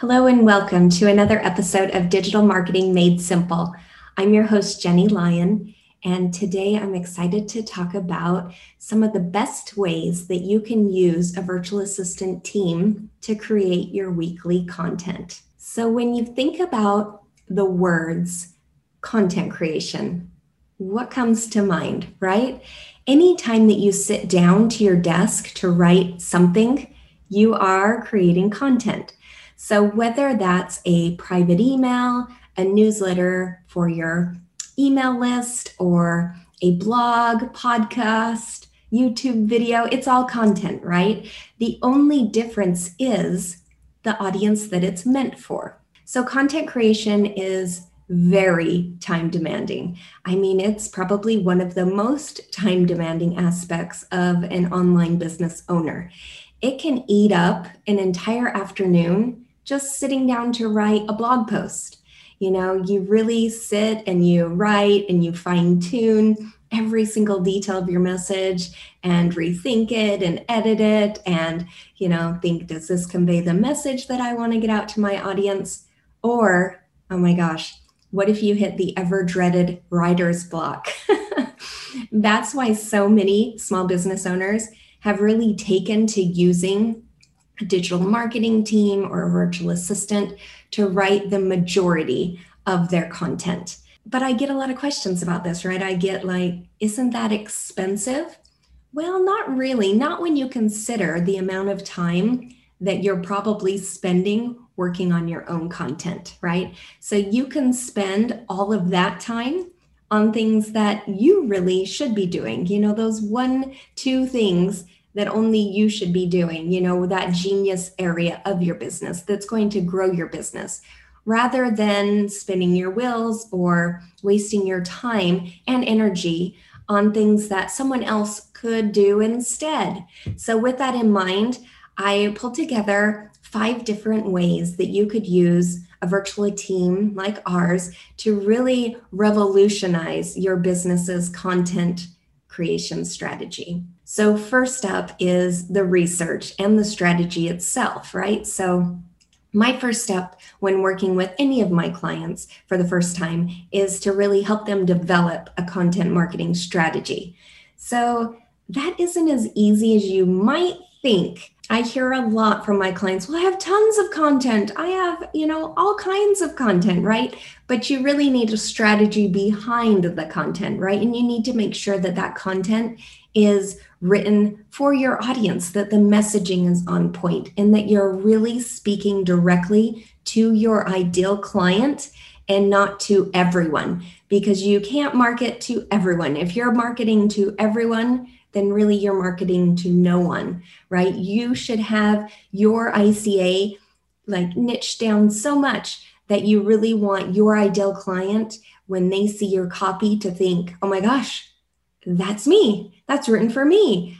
Hello and welcome to another episode of Digital Marketing Made Simple. I'm your host, Jenny Lyon, and today I'm excited to talk about some of the best ways that you can use a virtual assistant team to create your weekly content. So when you think about the words content creation, what comes to mind, right? Anytime that you sit down to your desk to write something, you are creating content. So whether that's a private email, a newsletter for your email list, or a blog, podcast, YouTube video, it's all content, right? The only difference is the audience that it's meant for. So content creation is very time demanding. I mean, it's probably one of the most time demanding aspects of an online business owner. It can eat up an entire afternoon just sitting down to write a blog post. You know, you really sit and you write and you fine tune every single detail of your message and rethink it and edit it and, you know, think, does this convey the message that I want to get out to my audience? Or, oh my gosh, what if you hit the ever dreaded writer's block? That's why so many small business owners have really taken to using a digital marketing team or a virtual assistant to write the majority of their content. But I get a lot of questions about this, right? I get like, isn't that expensive? Well, not really, not when you consider the amount of time that you're probably spending working on your own content, right? So you can spend all of that time on things that you really should be doing. You know, those 1-2 things that only you should be doing, you know, that genius area of your business that's going to grow your business, rather than spinning your wheels or wasting your time and energy on things that someone else could do instead. So with that in mind, I pulled together 5 different ways that you could use a virtual team like ours to really revolutionize your business's content creation strategy. So first up is the research and the strategy itself, right? So my first step when working with any of my clients for the first time is to really help them develop a content marketing strategy. So that isn't as easy as you might think. I hear a lot from my clients, well, I have tons of content. I have, you know, all kinds of content, right? But you really need a strategy behind the content, right? And you need to make sure that that content is written for your audience, that the messaging is on point, and that you're really speaking directly to your ideal client and not to everyone, because you can't market to everyone. If you're marketing to everyone, then really you're marketing to no one, right? You should have your ICA like niche down so much that you really want your ideal client, when they see your copy, to think, oh my gosh, that's me. That's written for me.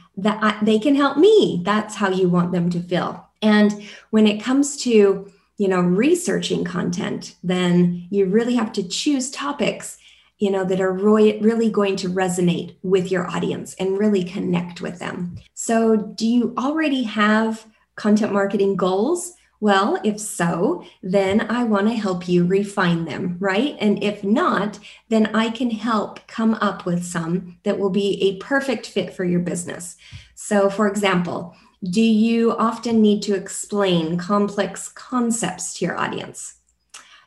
They can help me. That's how you want them to feel. And when it comes to, you know, researching content, then you really have to choose topics, you know, that are really going to resonate with your audience and really connect with them. So do you already have content marketing goals? Well, if so, then I want to help you refine them, right? And if not, then I can help come up with some that will be a perfect fit for your business. So for example, Do you often need to explain complex concepts to your audience?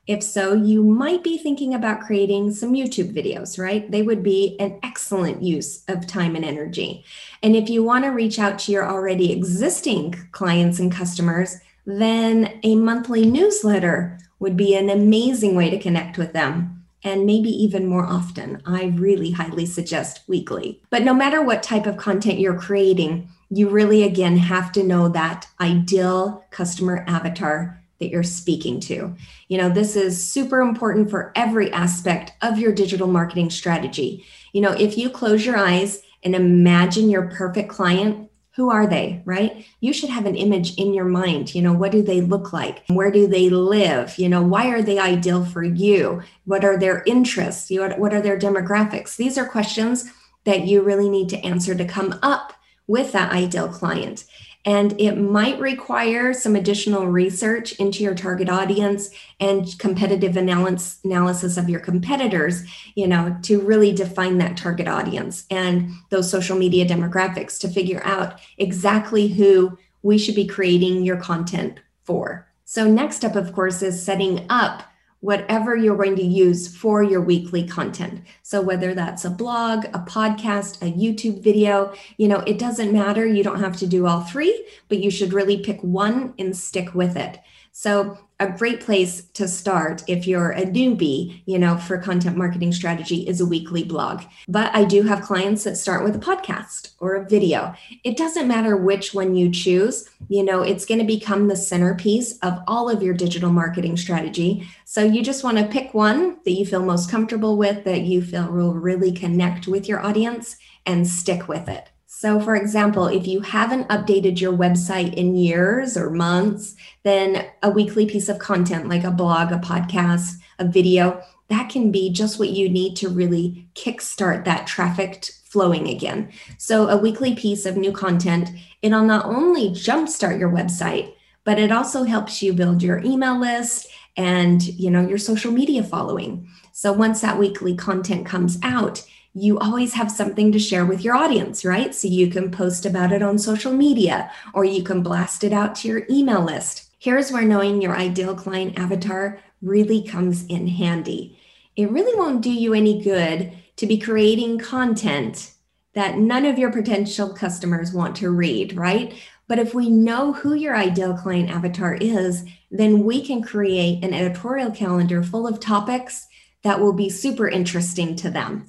If so, you might be thinking about creating some YouTube videos, right? They would be an excellent use of time and energy. And if you want to reach out to your already existing clients and customers, then a monthly newsletter would be an amazing way to connect with them. And maybe even more often. I really highly suggest weekly. But no matter what type of content you're creating, you really, again, have to know that ideal customer avatar that you're speaking to. You know, this is super important for every aspect of your digital marketing strategy. You know, if you close your eyes and imagine your perfect client, who are they, right? You should have an image in your mind. You know, what do they look like? Where do they live? You know, why are they ideal for you? What are their interests? What are their demographics? These are questions that you really need to answer to come up with that ideal client. And it might require some additional research into your target audience and competitive analysis of your competitors, you know, to really define that target audience and those social media demographics to figure out exactly who we should be creating your content for. So next up, of course, is setting up whatever you're going to use for your weekly content. So whether that's a blog, a podcast, a YouTube video, you know, it doesn't matter. You don't have to do all three, but you should really pick one and stick with it. So a great place to start if you're a newbie, you know, for content marketing strategy is a weekly blog. But I do have clients that start with a podcast or a video. It doesn't matter which one you choose, you know, it's going to become the centerpiece of all of your digital marketing strategy. So you just want to pick one that you feel most comfortable with, that you feel will really connect with your audience, and stick with it. So for example, if you haven't updated your website in years or months, then a weekly piece of content like a blog, a podcast, a video, that can be just what you need to really kickstart that traffic flowing again. So a weekly piece of new content, it'll not only jumpstart your website, but it also helps you build your email list and, you know, your social media following. So once that weekly content comes out, you always have something to share with your audience, right? So you can post about it on social media, or you can blast it out to your email list. Here's where knowing your ideal client avatar really comes in handy. It really won't do you any good to be creating content that none of your potential customers want to read, right? But if we know who your ideal client avatar is, then we can create an editorial calendar full of topics that will be super interesting to them.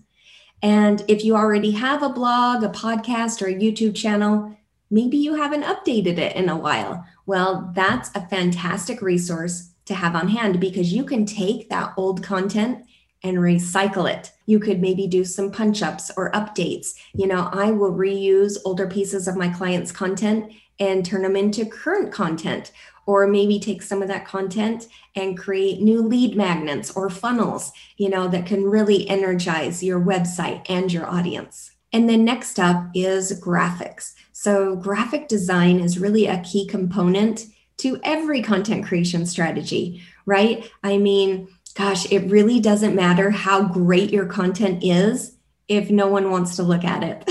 And if you already have a blog, a podcast, or a YouTube channel, maybe you haven't updated it in a while. Well, that's a fantastic resource to have on hand because you can take that old content and recycle it. You could maybe do some punch-ups or updates. You know, I will reuse older pieces of my clients' content and turn them into current content, or maybe take some of that content and create new lead magnets or funnels, you know, that can really energize your website and your audience. And then next up is graphics. So graphic design is really a key component to every content creation strategy, right? I mean, gosh, it really doesn't matter how great your content is if no one wants to look at it.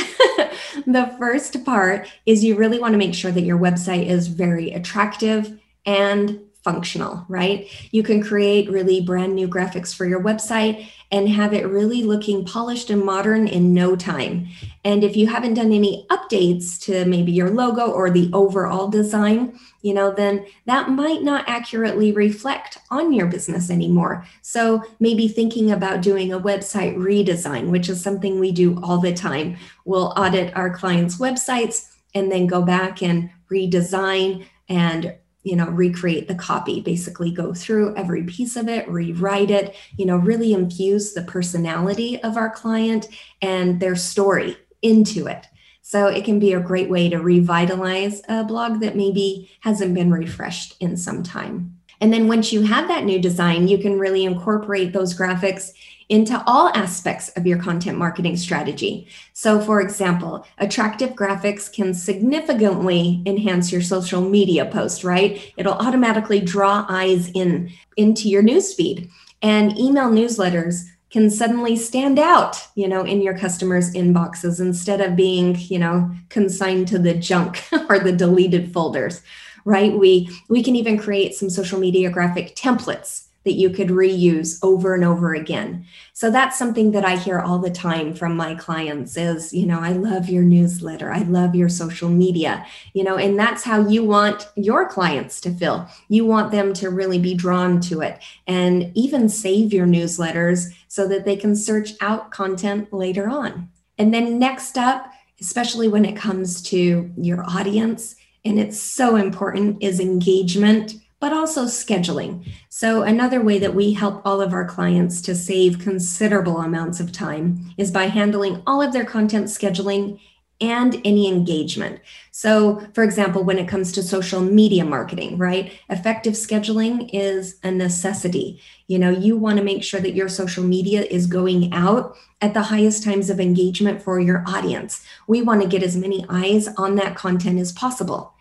The first part is you really want to make sure that your website is very attractive and functional, right? You can create really brand new graphics for your website and have it really looking polished and modern in no time. And if you haven't done any updates to maybe your logo or the overall design, you know, then that might not accurately reflect on your business anymore. So maybe thinking about doing a website redesign, which is something we do all the time. We'll audit our clients' websites and then go back and redesign and, you know, recreate the copy, basically go through every piece of it, rewrite it, you know, really infuse the personality of our client and their story into it. So it can be a great way to revitalize a blog that maybe hasn't been refreshed in some time. And then once you have that new design, you can really incorporate those graphics into all aspects of your content marketing strategy. So for example, attractive graphics can significantly enhance your social media post, right? It'll automatically draw eyes into your newsfeed. And email newsletters can suddenly stand out, you know, in your customers' inboxes instead of being, you know, consigned to the junk or the deleted folders, right? We can even create some social media graphic templates that you could reuse over and over again. So that's something that I hear all the time from my clients is, you know, I love your newsletter. I love your social media, you know, and that's how you want your clients to feel. You want them to really be drawn to it and even save your newsletters so that they can search out content later on. And then next up, especially when it comes to your audience, and it's so important, is engagement, but also scheduling. So another way that we help all of our clients to save considerable amounts of time is by handling all of their content scheduling and any engagement. So for example, when it comes to social media marketing, right? Effective scheduling is a necessity. You know, you want to make sure that your social media is going out at the highest times of engagement for your audience. We want to get as many eyes on that content as possible.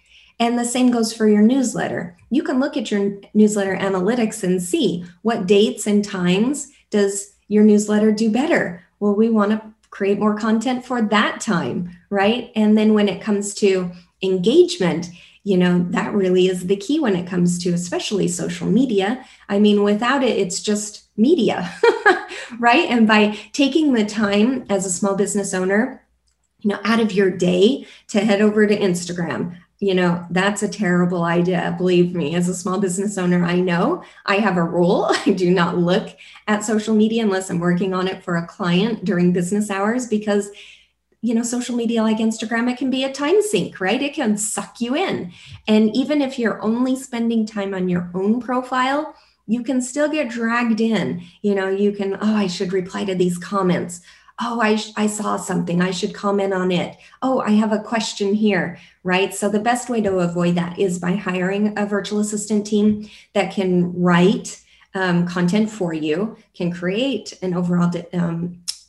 And the same goes for your newsletter. You can look at your newsletter analytics and see what dates and times does your newsletter do better. Well, we want to create more content for that time, right? And then when it comes to engagement, you know, that really is the key when it comes to especially social media. I mean, without it, it's just media, right? And by taking the time as a small business owner, you know, out of your day to head over to Instagram, you know, that's a terrible idea. Believe me, as a small business owner, I know I have a rule. I do not look at social media unless I'm working on it for a client during business hours because, you know, social media like Instagram, it can be a time sink, right? It can suck you in. And even if you're only spending time on your own profile, you can still get dragged in. You know, you can, oh, I should reply to these comments. Oh, I saw something, I should comment on it. Oh, I have a question here, right? So the best way to avoid that is by hiring a virtual assistant team that can write content for you, can create an overall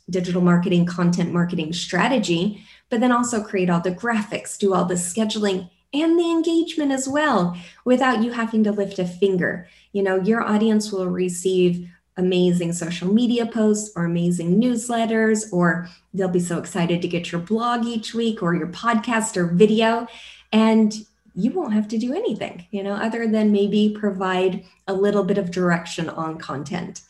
digital marketing, content marketing strategy, but then also create all the graphics, do all the scheduling and the engagement as well, without you having to lift a finger. You know, your audience will receive amazing social media posts or amazing newsletters, or they'll be so excited to get your blog each week or your podcast or video, and you won't have to do anything, you know, other than maybe provide a little bit of direction on content.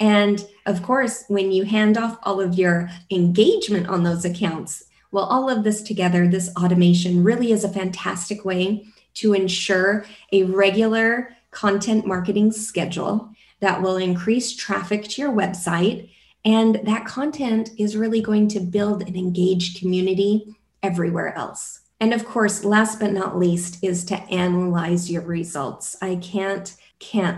And of course, when you hand off all of your engagement on those accounts, well, all of this together, this automation really is a fantastic way to ensure a regular content marketing schedule that will increase traffic to your website. And that content is really going to build an engaged community everywhere else. And of course, last but not least is to analyze your results. I can't